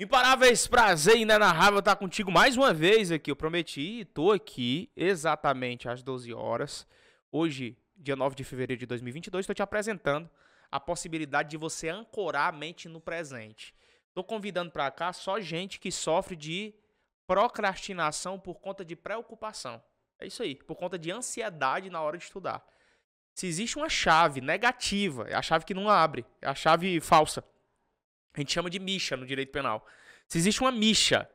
Imparáveis, prazer inenarrável estar contigo mais uma vez aqui, eu prometi e estou aqui exatamente às 12 horas. Hoje, dia 9 de fevereiro de 2022, estou te apresentando a possibilidade de você ancorar a mente no presente. Estou convidando para cá só gente que sofre de procrastinação por conta de preocupação. É isso aí, por conta de ansiedade na hora de estudar. Se existe uma chave negativa, é a chave que não abre, é a chave falsa. A gente chama de micha no direito penal. Se existe uma micha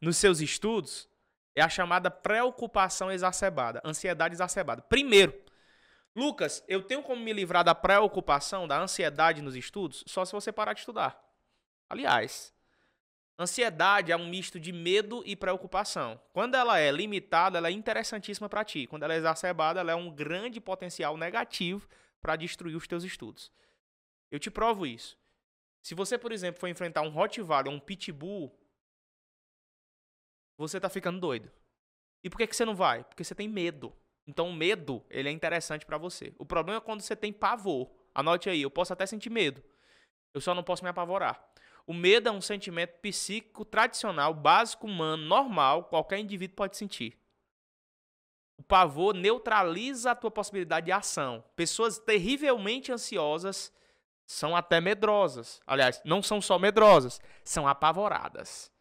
nos seus estudos, é a chamada preocupação exacerbada, ansiedade exacerbada. Primeiro, Lucas, eu tenho como me livrar da preocupação, da ansiedade nos estudos, só se você parar de estudar. Aliás, ansiedade é um misto de medo e preocupação. Quando ela é limitada, ela é interessantíssima para ti. Quando ela é exacerbada, ela é um grande potencial negativo para destruir os teus estudos. Eu te provo isso. Se você, por exemplo, for enfrentar um Rottweiler ou um Pitbull, você tá ficando doido. E por que que você não vai? Porque você tem medo. Então o medo, ele é interessante pra você. O problema é quando você tem pavor. Anote aí, eu posso até sentir medo. Eu só não posso me apavorar. O medo é um sentimento psíquico, tradicional, básico, humano, normal, qualquer indivíduo pode sentir. O pavor neutraliza a tua possibilidade de ação. Pessoas terrivelmente ansiosas são até medrosas. Aliás, não são só medrosas, são apavoradas.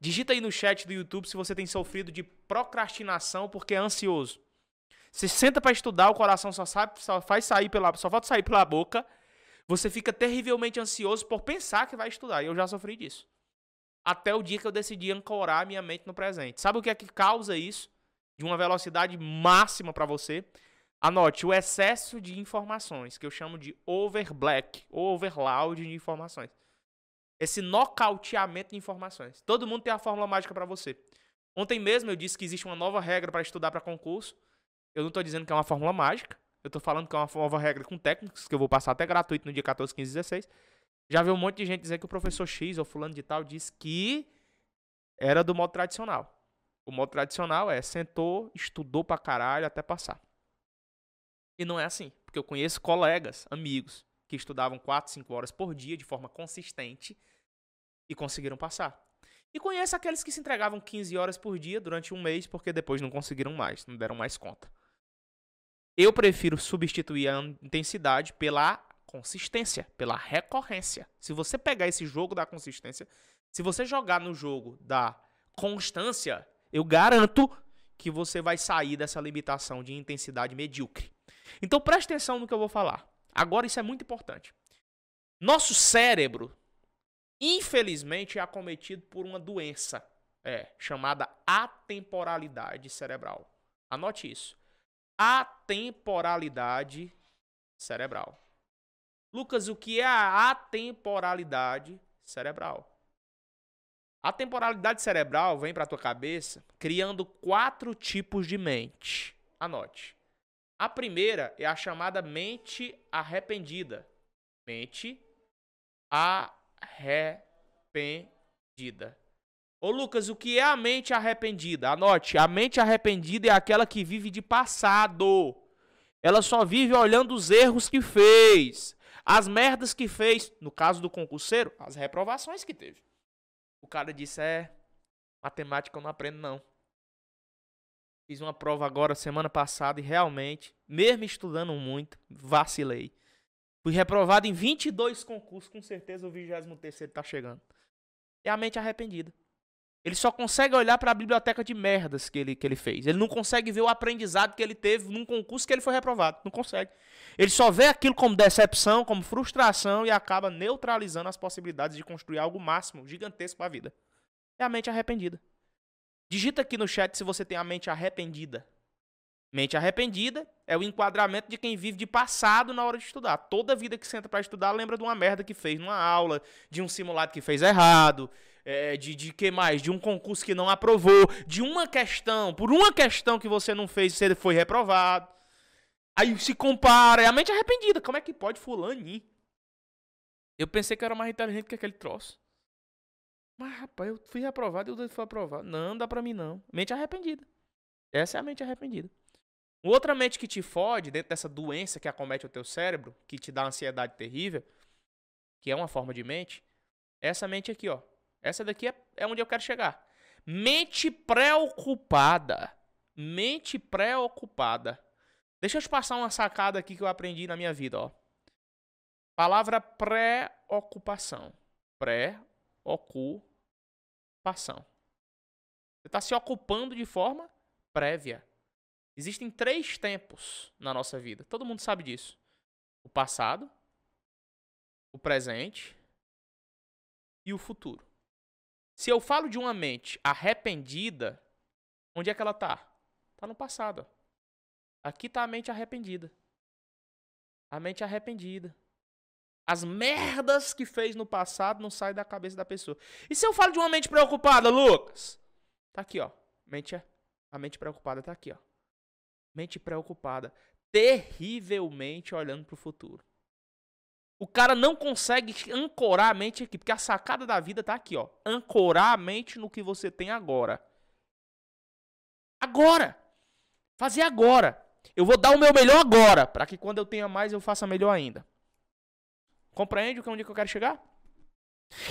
Digita aí no chat do YouTube se você tem sofrido de procrastinação porque é ansioso. Você senta para estudar, o coração só falta sair pela boca. Você fica terrivelmente ansioso por pensar que vai estudar. E eu já sofri disso. Até o dia que eu decidi ancorar a minha mente no presente. Sabe o que é que causa isso? De uma velocidade máxima para você? Anote, o excesso de informações, que eu chamo de overblack, ou overload de informações. Esse nocauteamento de informações. Todo mundo tem a fórmula mágica para você. Ontem mesmo eu disse que existe uma nova regra para estudar para concurso. Eu não estou dizendo que é uma fórmula mágica. Eu estou falando que é uma nova regra com técnicas, que eu vou passar até gratuito no dia 14, 15, 16. Já vi um monte de gente dizer que o professor X ou fulano de tal disse que era do modo tradicional. O modo tradicional é sentou, estudou pra caralho até passar. E não é assim, porque eu conheço colegas, amigos, que estudavam 4, 5 horas por dia de forma consistente e conseguiram passar. E conheço aqueles que se entregavam 15 horas por dia durante um mês porque depois não conseguiram mais, não deram mais conta. Eu prefiro substituir a intensidade pela consistência, pela recorrência. Se você pegar esse jogo da consistência, se você jogar no jogo da constância, eu garanto que você vai sair dessa limitação de intensidade medíocre. Então preste atenção no que eu vou falar. Agora isso é muito importante. Nosso cérebro, infelizmente, é acometido por uma doença chamada atemporalidade cerebral. Anote isso. Atemporalidade cerebral. Lucas, o que é a atemporalidade cerebral? A atemporalidade cerebral vem para a tua cabeça criando 4 tipos de mente. Anote. A primeira é a chamada mente arrependida. Mente arrependida. Ô Lucas, o que é a mente arrependida? Anote, a mente arrependida é aquela que vive de passado. Ela só vive olhando os erros que fez, as merdas que fez. No caso do concurseiro, as reprovações que teve. O cara disse, matemática eu não aprendo não. Fiz uma prova agora, semana passada, e realmente, mesmo estudando muito, vacilei. Fui reprovado em 22 concursos, com certeza o 23º tá chegando. É a mente arrependida. Ele só consegue olhar para a biblioteca de merdas que ele fez. Ele não consegue ver o aprendizado que ele teve num concurso que ele foi reprovado. Não consegue. Ele só vê aquilo como decepção, como frustração, e acaba neutralizando as possibilidades de construir algo máximo, gigantesco para a vida. É a mente arrependida. Digita aqui no chat se você tem a mente arrependida. Mente arrependida é o enquadramento de quem vive de passado na hora de estudar. Toda vida que senta para estudar lembra de uma merda que fez numa aula, de um simulado que fez errado, de que mais? De um concurso que não aprovou, de uma questão, por uma questão que você não fez, você foi reprovado. Aí se compara, é a mente arrependida. Como é que pode fulaninho? Eu pensei que eu era mais inteligente que aquele troço. Mas, rapaz, eu fui aprovado e o doido foi aprovado. Não dá pra mim, não. Mente arrependida. Essa é a mente arrependida. Outra mente que te fode, dentro dessa doença que acomete o teu cérebro, que te dá ansiedade terrível, que é uma forma de mente, Essa mente aqui, ó. Essa daqui é onde eu quero chegar. Mente preocupada. Mente preocupada. Deixa eu te passar uma sacada aqui que eu aprendi na minha vida, ó. Palavra preocupação. Preocupação. Você está se ocupando de forma prévia. Existem 3 tempos na nossa vida. Todo mundo sabe disso. O passado, o presente e o futuro. Se eu falo de uma mente arrependida, onde é que ela está? Está no passado. Aqui está a mente arrependida. A mente arrependida. As merdas que fez no passado não saem da cabeça da pessoa. E se eu falo de uma mente preocupada, Lucas? Está aqui, ó. A mente preocupada está aqui, ó. Mente preocupada. Terrivelmente olhando para o futuro. O cara não consegue ancorar a mente aqui, porque a sacada da vida tá aqui, ó. Ancorar a mente no que você tem agora. Agora. Fazer agora. Eu vou dar o meu melhor agora, para que quando eu tenha mais eu faça melhor ainda. Compreende onde é que eu quero chegar?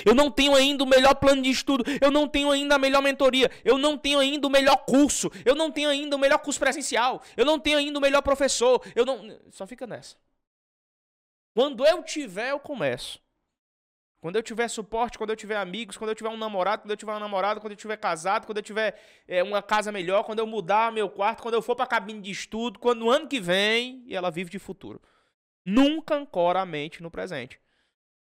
Eu não tenho ainda o melhor plano de estudo. Eu não tenho ainda a melhor mentoria. Eu não tenho ainda o melhor curso. Eu não tenho ainda o melhor curso presencial. Eu não tenho ainda o melhor professor. Eu não... Só fica nessa. Quando eu tiver, eu começo. Quando eu tiver suporte, quando eu tiver amigos, quando eu tiver um namorado, quando eu tiver uma namorada, quando eu tiver casado, quando eu tiver uma casa melhor, quando eu mudar meu quarto, quando eu for pra cabine de estudo, quando no ano que vem, e ela vive de futuro. Nunca ancora a mente no presente.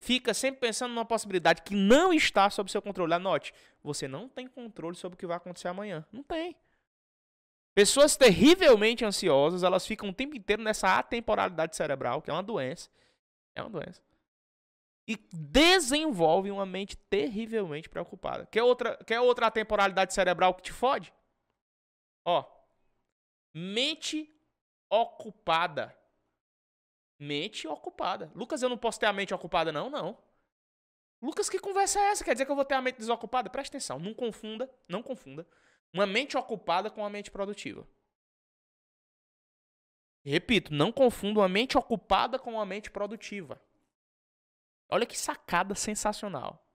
Fica sempre pensando numa possibilidade que não está sob seu controle. Anote, você não tem controle sobre o que vai acontecer amanhã. Não tem. Pessoas terrivelmente ansiosas, elas ficam o tempo inteiro nessa atemporalidade cerebral, que é uma doença. É uma doença. E desenvolve uma mente terrivelmente preocupada. Quer outra atemporalidade cerebral que te fode? Ó. Mente ocupada. Mente ocupada. Lucas, eu não posso ter a mente ocupada, não? Não. Lucas, que conversa é essa? Quer dizer que eu vou ter a mente desocupada? Presta atenção. Não confunda, não confunda uma mente ocupada com uma mente produtiva. Repito, não confunda uma mente ocupada com uma mente produtiva. Olha que sacada sensacional.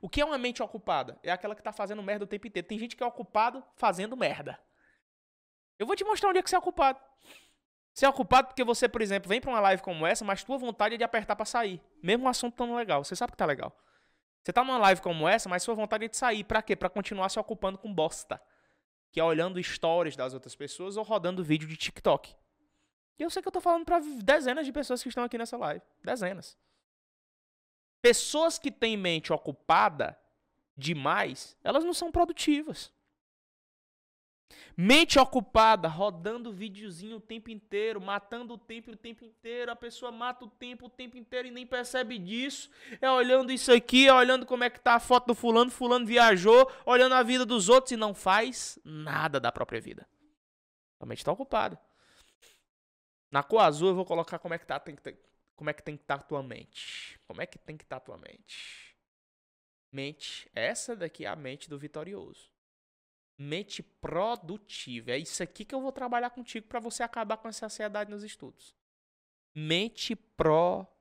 O que é uma mente ocupada? É aquela que tá fazendo merda o tempo inteiro. Tem gente que é ocupado fazendo merda. Eu vou te mostrar onde é que você é ocupado. Você é ocupado porque você, por exemplo, vem pra uma live como essa, mas tua vontade é de apertar pra sair. Mesmo o assunto tão legal. Você sabe que tá legal. Você tá numa live como essa, mas sua vontade é de sair. Pra quê? Pra continuar se ocupando com bosta. Que é olhando stories das outras pessoas ou rodando vídeo de TikTok. E eu sei que eu tô falando pra dezenas de pessoas que estão aqui nessa live. Dezenas. Pessoas que têm mente ocupada demais, elas não são produtivas. Mente ocupada, rodando videozinho o tempo inteiro, matando o tempo inteiro, a pessoa mata o tempo inteiro e nem percebe disso. É olhando isso aqui, é olhando como é que tá a foto do fulano, fulano viajou, olhando a vida dos outros e não faz nada da própria vida. A mente tá ocupada. Na cor azul eu vou colocar como é que tá, como é que tem que estar tua mente. Como é que tem que estar tua mente? Mente, essa daqui é a mente do vitorioso. Mente produtiva. É isso aqui que eu vou trabalhar contigo para você acabar com essa ansiedade nos estudos. Mente produtiva.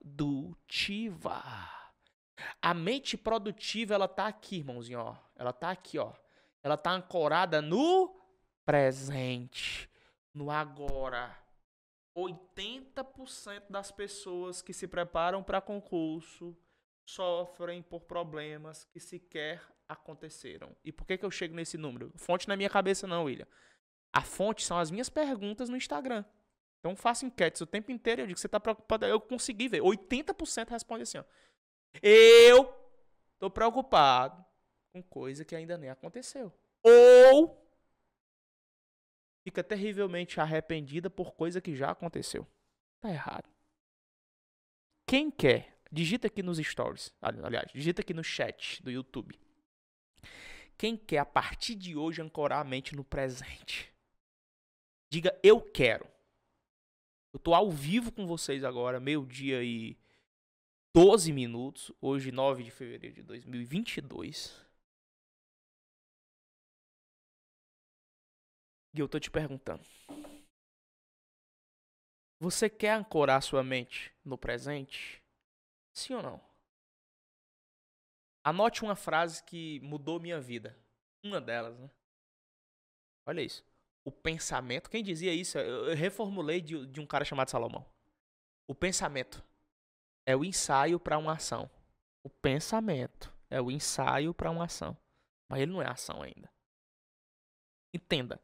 A mente produtiva, ela tá aqui, irmãozinho, ó. Ela tá aqui, ó. Ela tá ancorada no presente, no agora. 80% das pessoas que se preparam para concurso sofrem por problemas que sequer aconteceram. E por que que eu chego nesse número? Fonte na minha cabeça não, William. A fonte são as minhas perguntas no Instagram. Então eu faço enquetes o tempo inteiro e eu digo que você está preocupado. Eu consegui ver. 80% responde assim, ó. Eu tô preocupado com coisa que ainda nem aconteceu. Ou... fica terrivelmente arrependida por coisa que já aconteceu. Tá errado. Quem quer, digita aqui nos stories, aliás, digita aqui no chat do YouTube. Quem quer, a partir de hoje, ancorar a mente no presente? Diga, eu quero. Eu tô ao vivo com vocês agora, 12h12, hoje 9 de fevereiro de 2022. E eu tô te perguntando, você quer ancorar sua mente no presente? Sim ou não? Anote uma frase que mudou minha vida. Uma delas, né? Olha isso. O pensamento... Quem dizia isso? Eu reformulei de um cara chamado Salomão. O pensamento é o ensaio para uma ação. O pensamento é o ensaio para uma ação. Mas ele não é ação ainda. Entenda.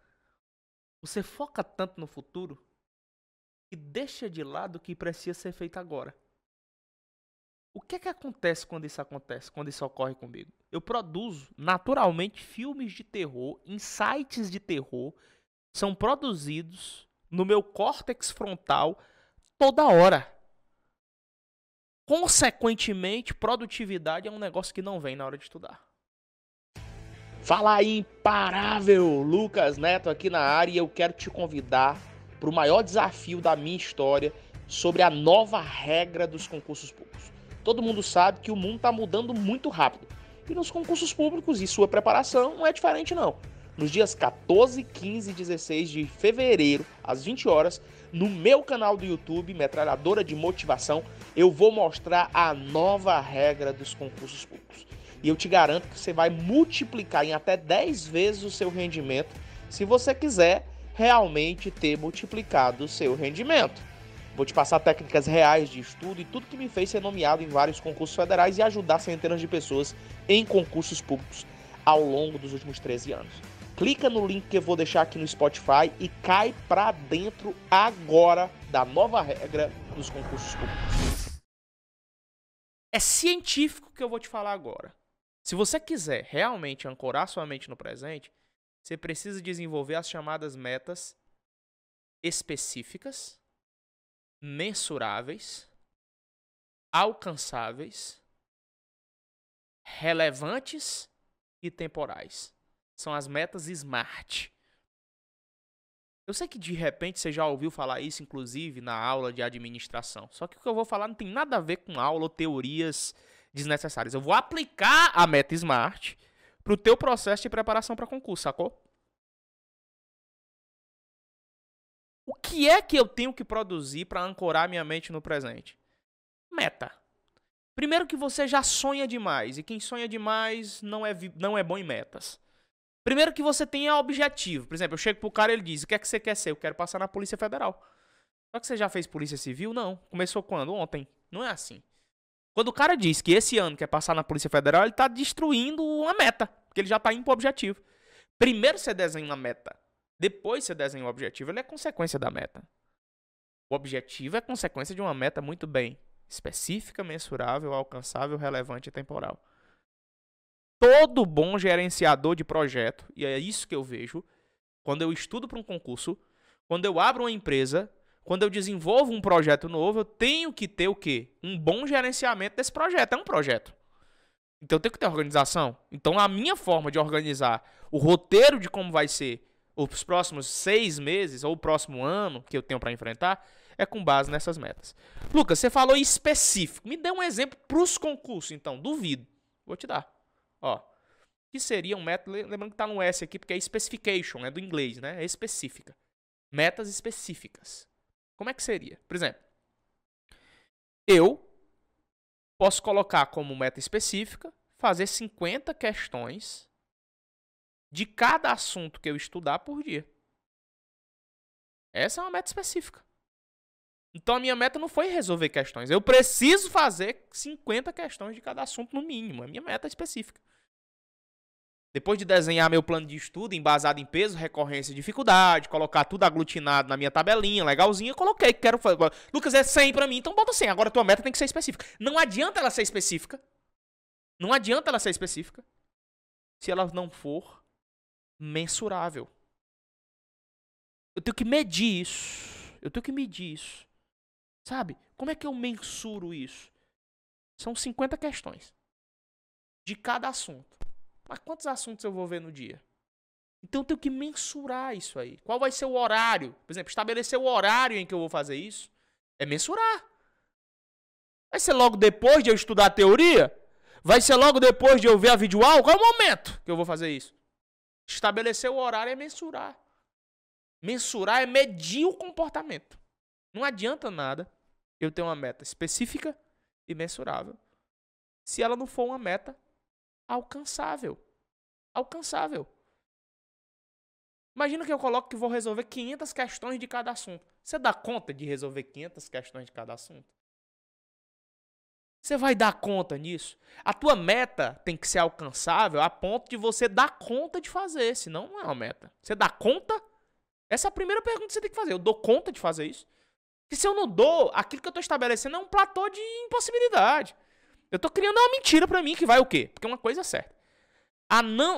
Você foca tanto no futuro que deixa de lado o que precisa ser feito agora. O que é que acontece, quando isso ocorre comigo? Eu produzo, naturalmente, filmes de terror, insights de terror, são produzidos no meu córtex frontal toda hora. Consequentemente, produtividade é um negócio que não vem na hora de estudar. Fala aí, imparável! Lucas Neto aqui na área e eu quero te convidar para o maior desafio da minha história sobre a nova regra dos concursos públicos. Todo mundo sabe que o mundo está mudando muito rápido. E nos concursos públicos e sua preparação não é diferente, não. Nos dias 14, 15 e 16 de fevereiro, às 20 horas, no meu canal do YouTube, Metralhadora de Motivação, eu vou mostrar a nova regra dos concursos públicos. E eu te garanto que você vai multiplicar em até 10 vezes o seu rendimento, se você quiser realmente ter multiplicado o seu rendimento. Vou te passar técnicas reais de estudo e tudo que me fez ser nomeado em vários concursos federais e ajudar centenas de pessoas em concursos públicos ao longo dos últimos 13 anos. Clica no link que eu vou deixar aqui no Spotify e cai pra dentro agora da nova regra dos concursos públicos. É científico que eu vou te falar agora. Se você quiser realmente ancorar sua mente no presente, você precisa desenvolver as chamadas metas específicas, mensuráveis, alcançáveis, relevantes e temporais. São as metas SMART. Eu sei que de repente você já ouviu falar isso, inclusive, na aula de administração. Só que o que eu vou falar não tem nada a ver com aula ou teorias desnecessárias. Eu vou aplicar a meta SMART para o teu processo de preparação para concurso, sacou? O que é que eu tenho que produzir para ancorar minha mente no presente? Meta. Primeiro que você já sonha demais, e quem sonha demais não é bom em metas. Primeiro que você tenha objetivo. Por exemplo, eu chego pro cara e ele diz, o que é que você quer ser? Eu quero passar na Polícia Federal. Só que você já fez Polícia Civil? Não. Começou quando? Ontem. Não é assim. Quando o cara diz que esse ano quer passar na Polícia Federal, ele tá destruindo uma meta, porque ele já tá indo pro objetivo. Primeiro você desenha uma meta. Depois você desenha o objetivo, ele é consequência da meta. O objetivo é consequência de uma meta muito bem específica, mensurável, alcançável, relevante e temporal. Todo bom gerenciador de projeto, e é isso que eu vejo, quando eu estudo para um concurso, quando eu abro uma empresa, quando eu desenvolvo um projeto novo, eu tenho que ter o quê? Um bom gerenciamento desse projeto. É um projeto. Então eu tenho que ter organização. Então a minha forma de organizar o roteiro de como vai ser os próximos 6 meses ou o próximo ano que eu tenho para enfrentar é com base nessas metas. Lucas, você falou específico. Me dê um exemplo para os concursos, então. Duvido. Vou te dar. Ó, que seria um meta... Lembrando que tá no S aqui, porque é specification, é do inglês, né? É específica. Metas específicas. Como é que seria? Por exemplo, eu posso colocar como meta específica fazer 50 questões... de cada assunto que eu estudar por dia. Essa é uma meta específica. Então a minha meta não foi resolver questões. Eu preciso fazer 50 questões de cada assunto no mínimo. É a minha meta específica. Depois de desenhar meu plano de estudo embasado em peso, recorrência e dificuldade, colocar tudo aglutinado na minha tabelinha, legalzinha, eu coloquei. Quero fazer. Lucas, é 100 pra mim, então bota 100. Agora a tua meta tem que ser específica. Não adianta ela ser específica. Não adianta ela ser específica se ela não for mensurável. Eu tenho que medir isso. Eu tenho que medir isso. Sabe? Como é que eu mensuro isso? São 50 questões. De cada assunto. Mas quantos assuntos eu vou ver no dia? Então eu tenho que mensurar isso aí. Qual vai ser o horário? Por exemplo, estabelecer o horário em que eu vou fazer isso é mensurar. Vai ser logo depois de eu estudar a teoria? Vai ser logo depois de eu ver a videoaula? Qual é o momento que eu vou fazer isso? Estabelecer o horário é mensurar. Mensurar é medir o comportamento. Não adianta nada eu ter uma meta específica e mensurável se ela não for uma meta alcançável. Alcançável. Imagina que eu coloco que vou resolver 500 questões de cada assunto. Você dá conta de resolver 500 questões de cada assunto? Você vai dar conta nisso? A tua meta tem que ser alcançável a ponto de você dar conta de fazer, senão não é uma meta. Você dá conta? Essa é a primeira pergunta que você tem que fazer. Eu dou conta de fazer isso? E se eu não dou, aquilo que eu estou estabelecendo é um platô de impossibilidade. Eu estou criando uma mentira para mim que vai o quê? Porque uma coisa é certa.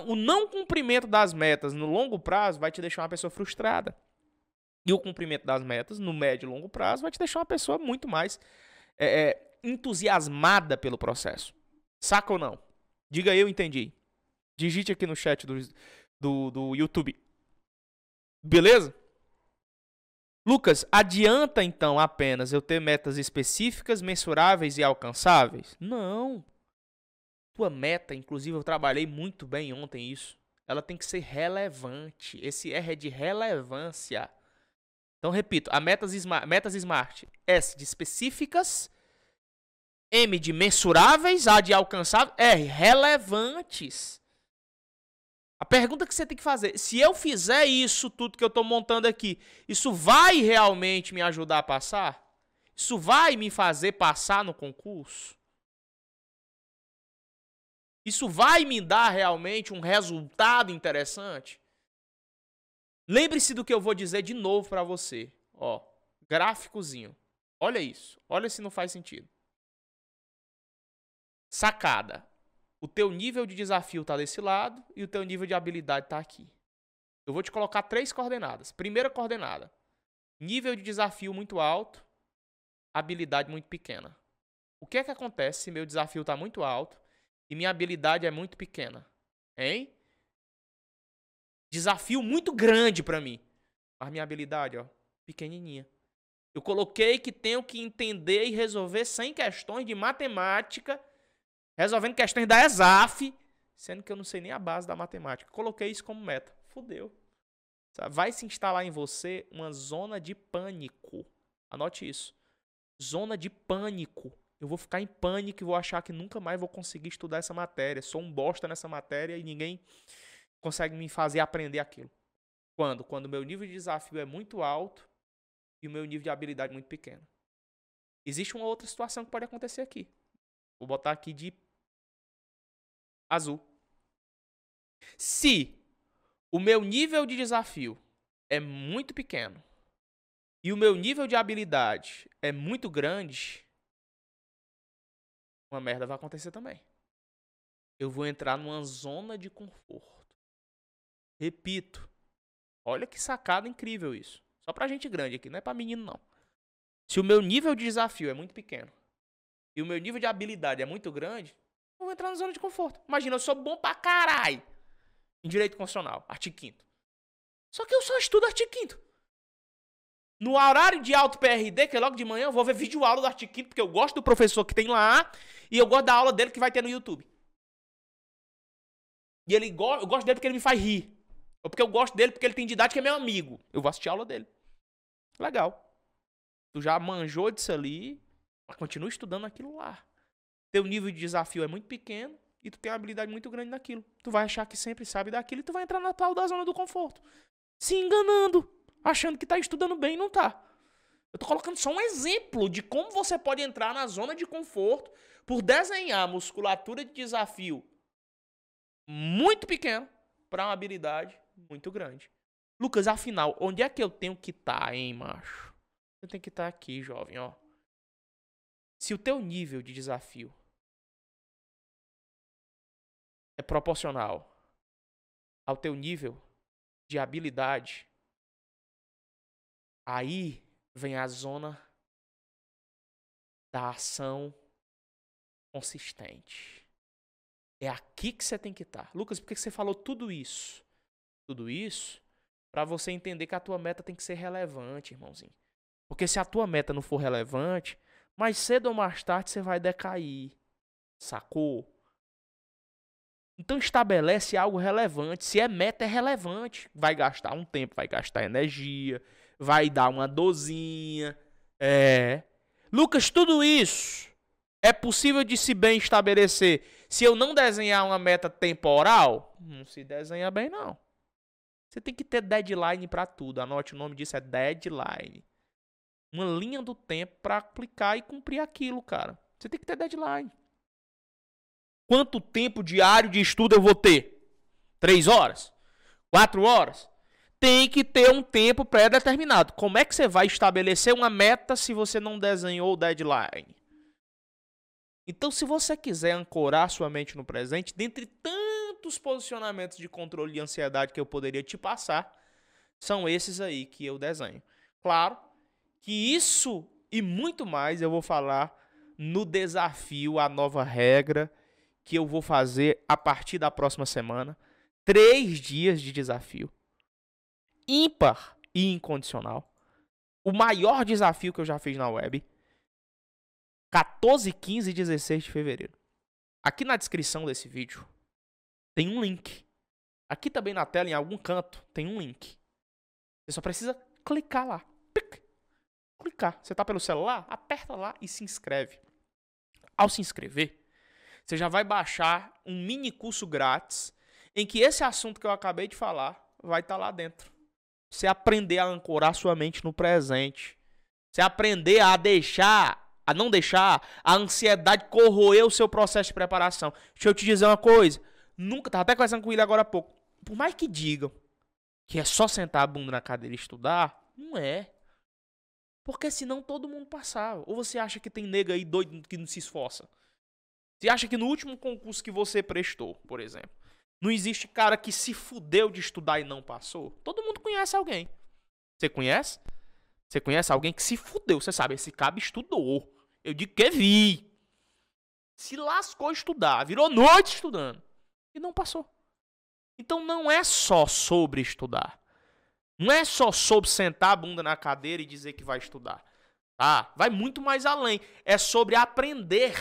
O não cumprimento das metas no longo prazo vai te deixar uma pessoa frustrada. E o cumprimento das metas no médio e longo prazo vai te deixar uma pessoa muito mais entusiasmada pelo processo. Saca ou não? Diga aí, eu entendi. Digite aqui no chat do YouTube. Beleza? Lucas, adianta então apenas eu ter metas específicas, mensuráveis e alcançáveis? Não. Tua meta, inclusive eu trabalhei muito bem ontem isso, ela tem que ser relevante. Esse R é de relevância. Então repito, a metas SMART, S de específicas, M de mensuráveis, A de alcançáveis, R, relevantes. A pergunta que você tem que fazer, se eu fizer isso tudo que eu estou montando aqui, isso vai realmente me ajudar a passar? Isso vai me fazer passar no concurso? Isso vai me dar realmente um resultado interessante? Lembre-se do que eu vou dizer de novo para você. Ó, gráficozinho. Olha isso. Olha se não faz sentido. Sacada. O teu nível de desafio está desse lado e o teu nível de habilidade está aqui. Eu vou te colocar 3 coordenadas. Primeira coordenada, nível de desafio muito alto, habilidade muito pequena. O que é que acontece se meu desafio está muito alto e minha habilidade é muito pequena? Hein? Desafio muito grande para mim, mas minha habilidade, ó, pequenininha. Eu coloquei que tenho que entender e resolver 100 questões de matemática, resolvendo questões da ESAF, sendo que eu não sei nem a base da matemática. Coloquei isso como meta. Fudeu. Vai se instalar em você uma zona de pânico. Anote isso. Zona de pânico. Eu vou ficar em pânico e vou achar que nunca mais vou conseguir estudar essa matéria. Sou um bosta nessa matéria e ninguém consegue me fazer aprender aquilo. Quando? Quando o meu nível de desafio é muito alto e o meu nível de habilidade é muito pequeno. Existe uma outra situação que pode acontecer aqui. Vou botar aqui de azul. Se o meu nível de desafio é muito pequeno e o meu nível de habilidade é muito grande, uma merda vai acontecer também. Eu vou entrar numa zona de conforto. Repito. Olha que sacada incrível isso. Só pra gente grande aqui, não é pra menino não. Se o meu nível de desafio é muito pequeno e o meu nível de habilidade é muito grande, eu vou entrar na zona de conforto. Imagina, eu sou bom pra caralho em Direito Constitucional, artigo 5º. Só que eu só estudo artigo 5º. No horário de alto PRD, que é logo de manhã, eu vou ver vídeo aula do artigo 5º, porque eu gosto do professor que tem lá e eu gosto da aula dele que vai ter no YouTube. E eu gosto dele porque ele me faz rir. Ou porque eu gosto dele porque ele tem didática e é meu amigo. Eu vou assistir a aula dele. Legal. Tu já manjou disso ali. Mas continua estudando aquilo lá. Teu nível de desafio é muito pequeno e tu tem uma habilidade muito grande naquilo. Tu vai achar que sempre sabe daquilo e tu vai entrar na tal da zona do conforto. Se enganando, achando que tá estudando bem e não tá. Eu tô colocando só um exemplo de como você pode entrar na zona de conforto por desenhar musculatura de desafio muito pequeno para uma habilidade muito grande. Lucas, afinal, onde é que eu tenho que estar, hein, macho? Eu tenho que estar aqui, jovem, ó. Se o teu nível de desafio é proporcional ao teu nível de habilidade, aí vem a zona da ação consistente. É aqui que você tem que estar. Lucas, por que você falou tudo isso? Tudo isso para você entender que a tua meta tem que ser relevante, irmãozinho. Porque se a tua meta não for relevante, mais cedo ou mais tarde você vai decair. Sacou? Então estabelece algo relevante. Se é meta, é relevante. Vai gastar um tempo, vai gastar energia, vai dar uma dorzinha. É. Lucas, tudo isso é possível de se bem estabelecer Se eu não desenhar uma meta temporal, não se desenha bem, não. Você tem que ter deadline para tudo. Anote, o nome disso é deadline. Uma linha do tempo para aplicar e cumprir aquilo, cara. Você tem que ter deadline. Quanto tempo diário de estudo eu vou ter? 3 horas? 4 horas? Tem que ter um tempo pré-determinado. Como é que você vai estabelecer uma meta se você não desenhou o deadline? Então, se você quiser ancorar sua mente no presente, dentre tantos posicionamentos de controle de ansiedade que eu poderia te passar, são esses aí que eu desenho. Claro que isso e muito mais eu vou falar no desafio, a nova regra que eu vou fazer a partir da próxima semana. 3 dias de desafio. Ímpar e incondicional. O maior desafio que eu já fiz na web. 14, 15 e 16 de fevereiro. Aqui na descrição desse vídeo tem um link. Aqui também na tela, em algum canto, tem um link. Você só precisa clicar lá. Clicar. Você tá pelo celular? Aperta lá e se inscreve. Ao se inscrever, você já vai baixar um mini curso grátis em que esse assunto que eu acabei de falar vai estar lá dentro. Você aprender a ancorar sua mente no presente. Você aprender a não deixar a ansiedade corroer o seu processo de preparação. Deixa eu te dizer uma coisa. Nunca, tava até conversando com ele agora há pouco. Por mais que digam que é só sentar a bunda na cadeira e estudar, não é. Porque senão todo mundo passava. Ou você acha que tem nega aí doido que não se esforça? Você acha que no último concurso que você prestou, por exemplo, não existe cara que se fudeu de estudar e não passou? Todo mundo conhece alguém. Você conhece? Você conhece alguém que se fudeu? Você sabe, esse cara estudou. Eu digo que vi. Se lascou estudar, virou noite estudando e não passou. Então não é só sobre estudar. Não é só sobre sentar a bunda na cadeira e dizer que vai estudar. Tá? Vai muito mais além. É sobre aprender.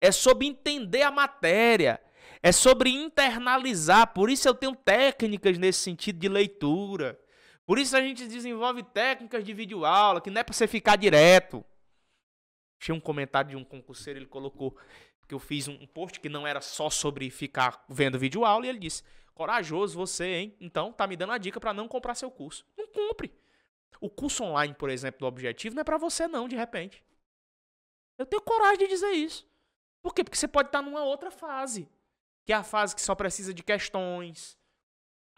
É sobre entender a matéria. É sobre internalizar. Por isso eu tenho técnicas nesse sentido de leitura. Por isso a gente desenvolve técnicas de videoaula, que não é para você ficar direto. Tinha um comentário de um concurseiro, ele colocou que eu fiz um post que não era só sobre ficar vendo videoaula, e ele disse, corajoso você, hein? Então, tá me dando a dica para não comprar seu curso. Não compre. O curso online, por exemplo, do Objetivo, não é para você não, de repente. Eu tenho coragem de dizer isso. Por quê? Porque você pode estar numa outra fase, que é a fase que só precisa de questões.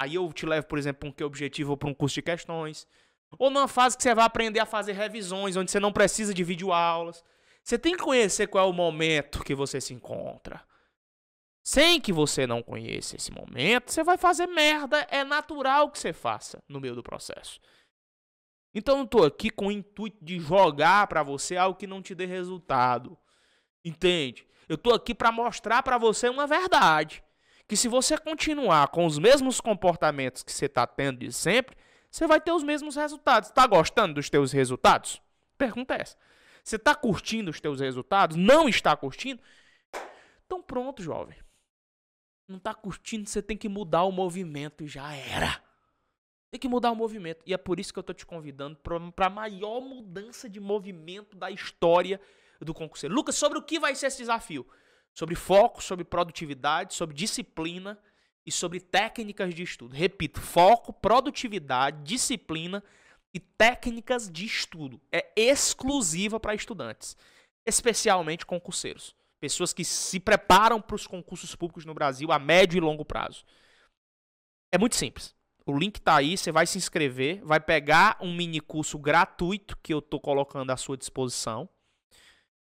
Aí eu te levo, por exemplo, para um que é objetivo ou para um curso de questões. Ou numa fase que você vai aprender a fazer revisões, onde você não precisa de videoaulas. Você tem que conhecer qual é o momento que você se encontra. Sem que você não conheça esse momento, você vai fazer merda. É natural que você faça no meio do processo. Então eu não estou aqui com o intuito de jogar para você algo que não te dê resultado. Entende? Eu tô aqui para mostrar para você uma verdade. Que se você continuar com os mesmos comportamentos que você tá tendo de sempre, você vai ter os mesmos resultados. Tá gostando dos teus resultados? Pergunta essa. Você tá curtindo os teus resultados? Não está curtindo? Então pronto, jovem. Não tá curtindo, você tem que mudar o movimento e já era. Tem que mudar o movimento. E é por isso que eu tô te convidando para a maior mudança de movimento da história do concurseiro. Lucas, sobre o que vai ser esse desafio? Sobre foco, sobre produtividade, sobre disciplina e sobre técnicas de estudo. Repito, foco, produtividade, disciplina e técnicas de estudo. É exclusiva para estudantes, especialmente concurseiros. Pessoas que se preparam para os concursos públicos no Brasil a médio e longo prazo. É muito simples. O link tá aí, você vai se inscrever, vai pegar um mini curso gratuito que eu tô colocando à sua disposição.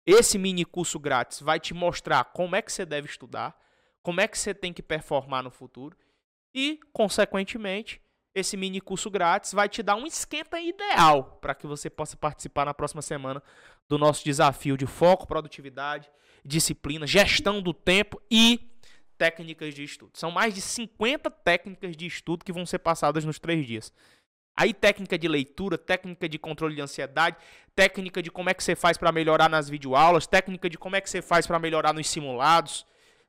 Esse mini curso grátis vai te mostrar como é que você deve estudar, como é que você tem que performar no futuro e, consequentemente, esse mini curso grátis vai te dar um esquenta ideal para que você possa participar na próxima semana do nosso desafio de foco, produtividade, disciplina, gestão do tempo e técnicas de estudo. São mais de 50 técnicas de estudo que vão ser passadas nos 3 dias. Aí técnica de leitura, técnica de controle de ansiedade, técnica de como é que você faz para melhorar nas videoaulas, técnica de como é que você faz para melhorar nos simulados,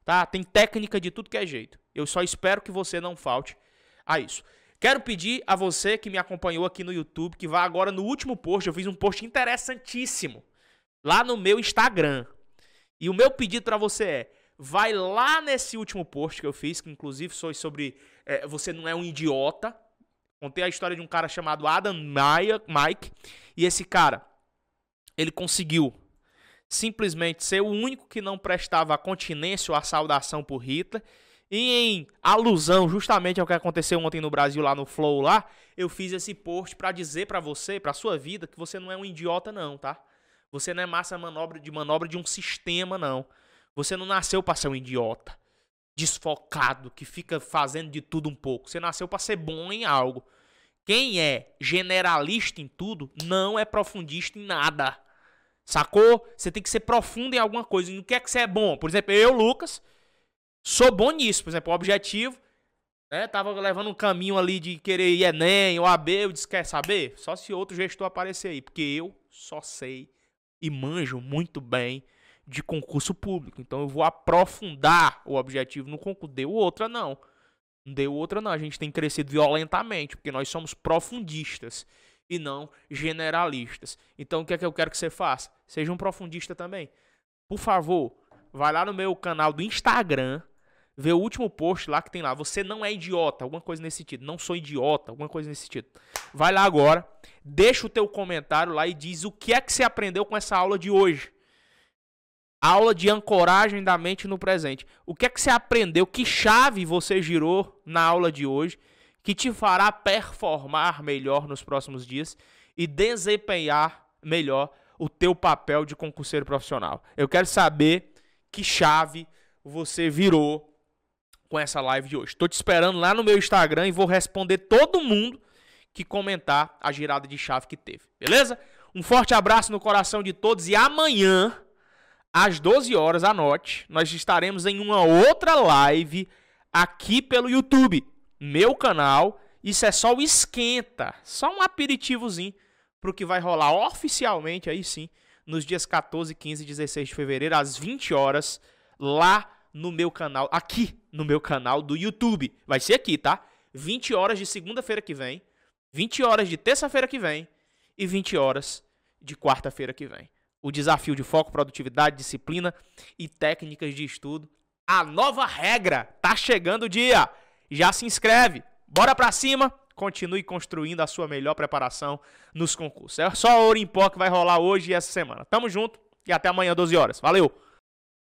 tá? Tem técnica de tudo que é jeito. Eu só espero que você não falte a isso. Quero pedir a você que me acompanhou aqui no YouTube, que vá agora no último post, eu fiz um post interessantíssimo lá no meu Instagram. E o meu pedido para você é, vai lá nesse último post que eu fiz, que inclusive foi sobre você não é um idiota. Contei a história de um cara chamado Adam Maia, Mike, e esse cara, ele conseguiu simplesmente ser o único que não prestava a continência ou a saudação por Hitler. E em alusão justamente ao que aconteceu ontem no Brasil, lá no Flow, lá, eu fiz esse post pra dizer pra você, pra sua vida, que você não é um idiota não, tá? Você não é massa manobra de um sistema, não. Você não nasceu pra ser um idiota, desfocado, que fica fazendo de tudo um pouco. Você nasceu pra ser bom em algo. Quem é generalista em tudo, não é profundista em nada. Sacou? Você tem que ser profundo em alguma coisa. E o que é que você é bom? Por exemplo, eu, Lucas, sou bom nisso. Por exemplo, o objetivo, né? Tava levando um caminho ali de querer ir Enem ou AB. Eu disse, quer saber? Só se outro gestor aparecer aí. Porque eu só sei e manjo muito bem de concurso público. Então eu vou aprofundar o objetivo no concurso. Deu outra, não. Não deu outra, não. A gente tem crescido violentamente. Porque nós somos profundistas e não generalistas. Então o que é que eu quero que você faça? Seja um profundista também. Por favor, vai lá no meu canal do Instagram, vê o último post lá que tem lá. Você não é idiota, alguma coisa nesse sentido. Não sou idiota, alguma coisa nesse sentido. Vai lá agora, deixa o teu comentário lá e diz o que é que você aprendeu com essa aula de hoje. Aula de ancoragem da mente no presente. O que é que você aprendeu? Que chave você girou na aula de hoje que te fará performar melhor nos próximos dias e desempenhar melhor o teu papel de concurseiro profissional? Eu quero saber que chave você virou com essa live de hoje. Tô te esperando lá no meu Instagram e vou responder todo mundo que comentar a girada de chave que teve, beleza? Um forte abraço no coração de todos e amanhã, às 12 horas da noite, nós estaremos em uma outra live aqui pelo YouTube, meu canal. Isso é só o esquenta, só um aperitivozinho pro que vai rolar oficialmente aí sim, nos dias 14, 15 e 16 de fevereiro, às 20 horas, lá no meu canal, aqui no meu canal do YouTube. Vai ser aqui, tá? 20 horas de segunda-feira que vem, 20 horas de terça-feira que vem e 20 horas de quarta-feira que vem. O desafio de foco, produtividade, disciplina e técnicas de estudo. A nova regra tá chegando o dia. Já se inscreve. Bora pra cima. Continue construindo a sua melhor preparação nos concursos. É só ouro em pó que vai rolar hoje e essa semana. Tamo junto e até amanhã, 12 horas. Valeu!